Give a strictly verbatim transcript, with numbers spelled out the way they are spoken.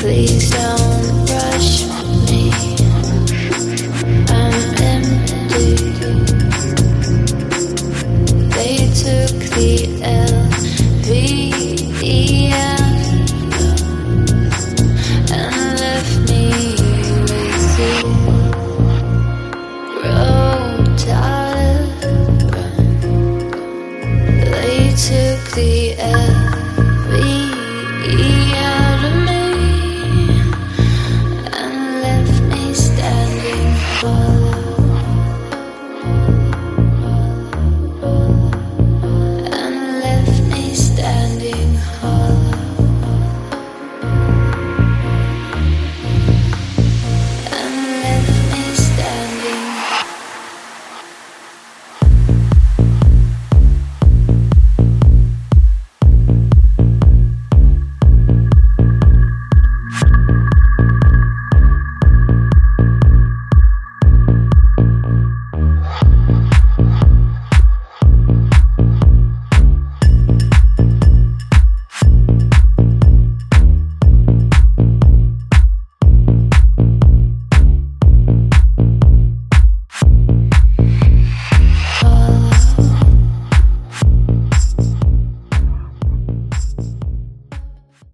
Please don't.